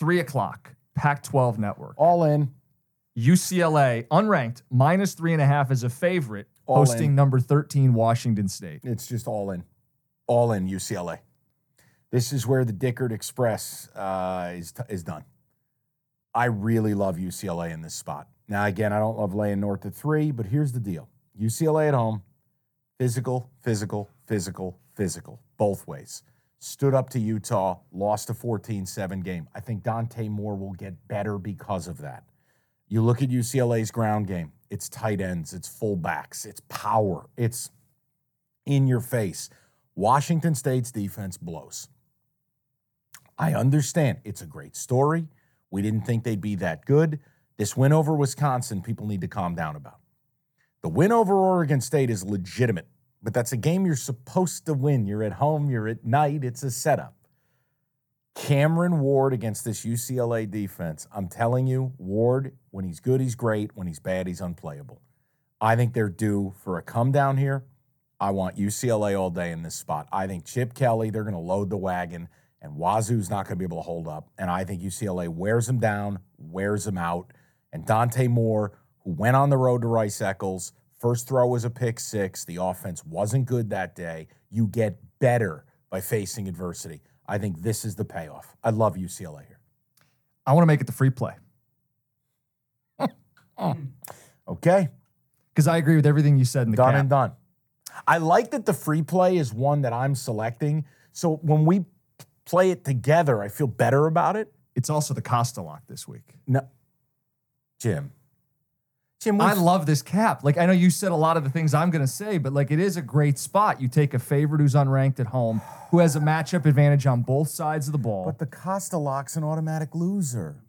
3 o'clock, Pac-12 Network. All in. UCLA, unranked, -3.5 as a favorite, all hosting in. Number 13, Washington State. It's just all in. All in, UCLA. This is where the Dickert Express is done. I really love UCLA in this spot. Now, again, I don't love laying north at 3, but here's the deal. UCLA at home, physical, physical, physical, physical, both ways. Stood up to Utah, lost a 14-7 game. I think Dante Moore will get better because of that. You look at UCLA's ground game. It's tight ends. It's fullbacks. It's power. It's in your face. Washington State's defense blows. I understand. It's a great story. We didn't think they'd be that good. This win over Wisconsin, people need to calm down about. The win over Oregon State is legitimate, but that's a game you're supposed to win. You're at home. You're at night. It's a setup. Cameron Ward against this UCLA defense. I'm telling you, Ward, when he's good, he's great. When he's bad, he's unplayable. I think they're due for a come down here. I want UCLA all day in this spot. I think Chip Kelly, they're going to load the wagon, and Wazoo's not going to be able to hold up. And I think UCLA wears them down, wears them out. And Dante Moore, who went on the road to Rice Eccles, first throw was a pick six. The offense wasn't good that day. You get better by facing adversity. I think this is the payoff. I love UCLA here. I want to make it the free play. Okay. Because I agree with everything you said in the cap. Done and done. I like that the free play is one that I'm selecting. So when we play it together, I feel better about it. It's also the Costa Lock this week. No. Jim, I love this cap. Like, I know you said a lot of the things I'm going to say, but, like, it is a great spot. You take a favorite who's unranked at home, who has a matchup advantage on both sides of the ball. But the Costa Lock's an automatic loser.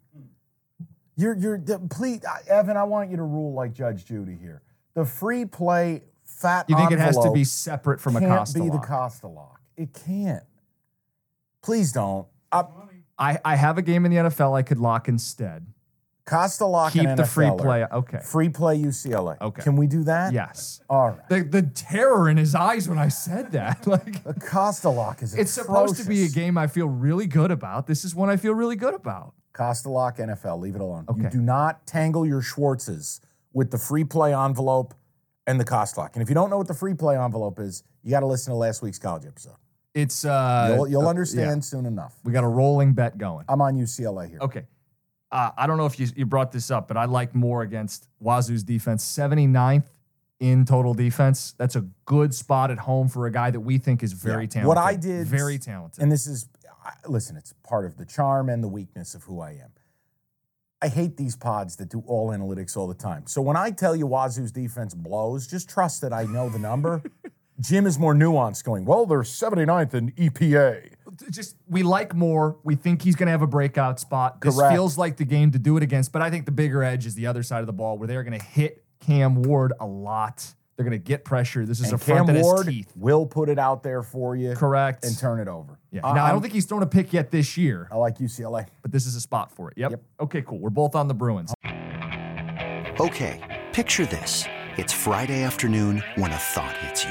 Please, Evan, I want you to rule like Judge Judy here. The free play... You think it has to be separate from a Costa Lock? Can't be the Costa Lock. It can't. Please don't. I have a game in the NFL I could lock instead. Costa Lock and NFL. Keep the free play. Okay. Free play UCLA. Okay. Can we do that? Yes. All right. The terror in his eyes when I said that. Like, the Costa Lock is atrocious. It's supposed to be a game I feel really good about. This is one I feel really good about. Costa Lock, NFL. Leave it alone. Okay. You do not tangle your Schwartzes with the free play envelope and the cost lock. And if you don't know what the free play envelope is, you got to listen to last week's college episode. It's you'll understand soon enough. We got a rolling bet going. I'm on UCLA here. Okay. I don't know if you brought this up, but I like Moore against Wazoo's defense. 79th in total defense. That's a good spot at home for a guy that we think is very talented. What I did... Very talented. And this is... Listen, it's part of the charm and the weakness of who I am. I hate these pods that do all analytics all the time. So when I tell you Wazoo's defense blows, just trust that I know the number. Jim is more nuanced going, well, they're 79th in EPA. Just, we like Moore. We think he's going to have a breakout spot. Correct. This feels like the game to do it against, but I think the bigger edge is the other side of the ball where they're going to hit Cam Ward a lot. They're going to get pressure. This is a front that has teeth. Will put it out there for you. Correct. And turn it over. Yeah. Now, I don't think he's thrown a pick yet this year. I like UCLA. But this is a spot for it. Yep. Okay, cool. We're both on the Bruins. Okay, picture this. It's Friday afternoon when a thought hits you.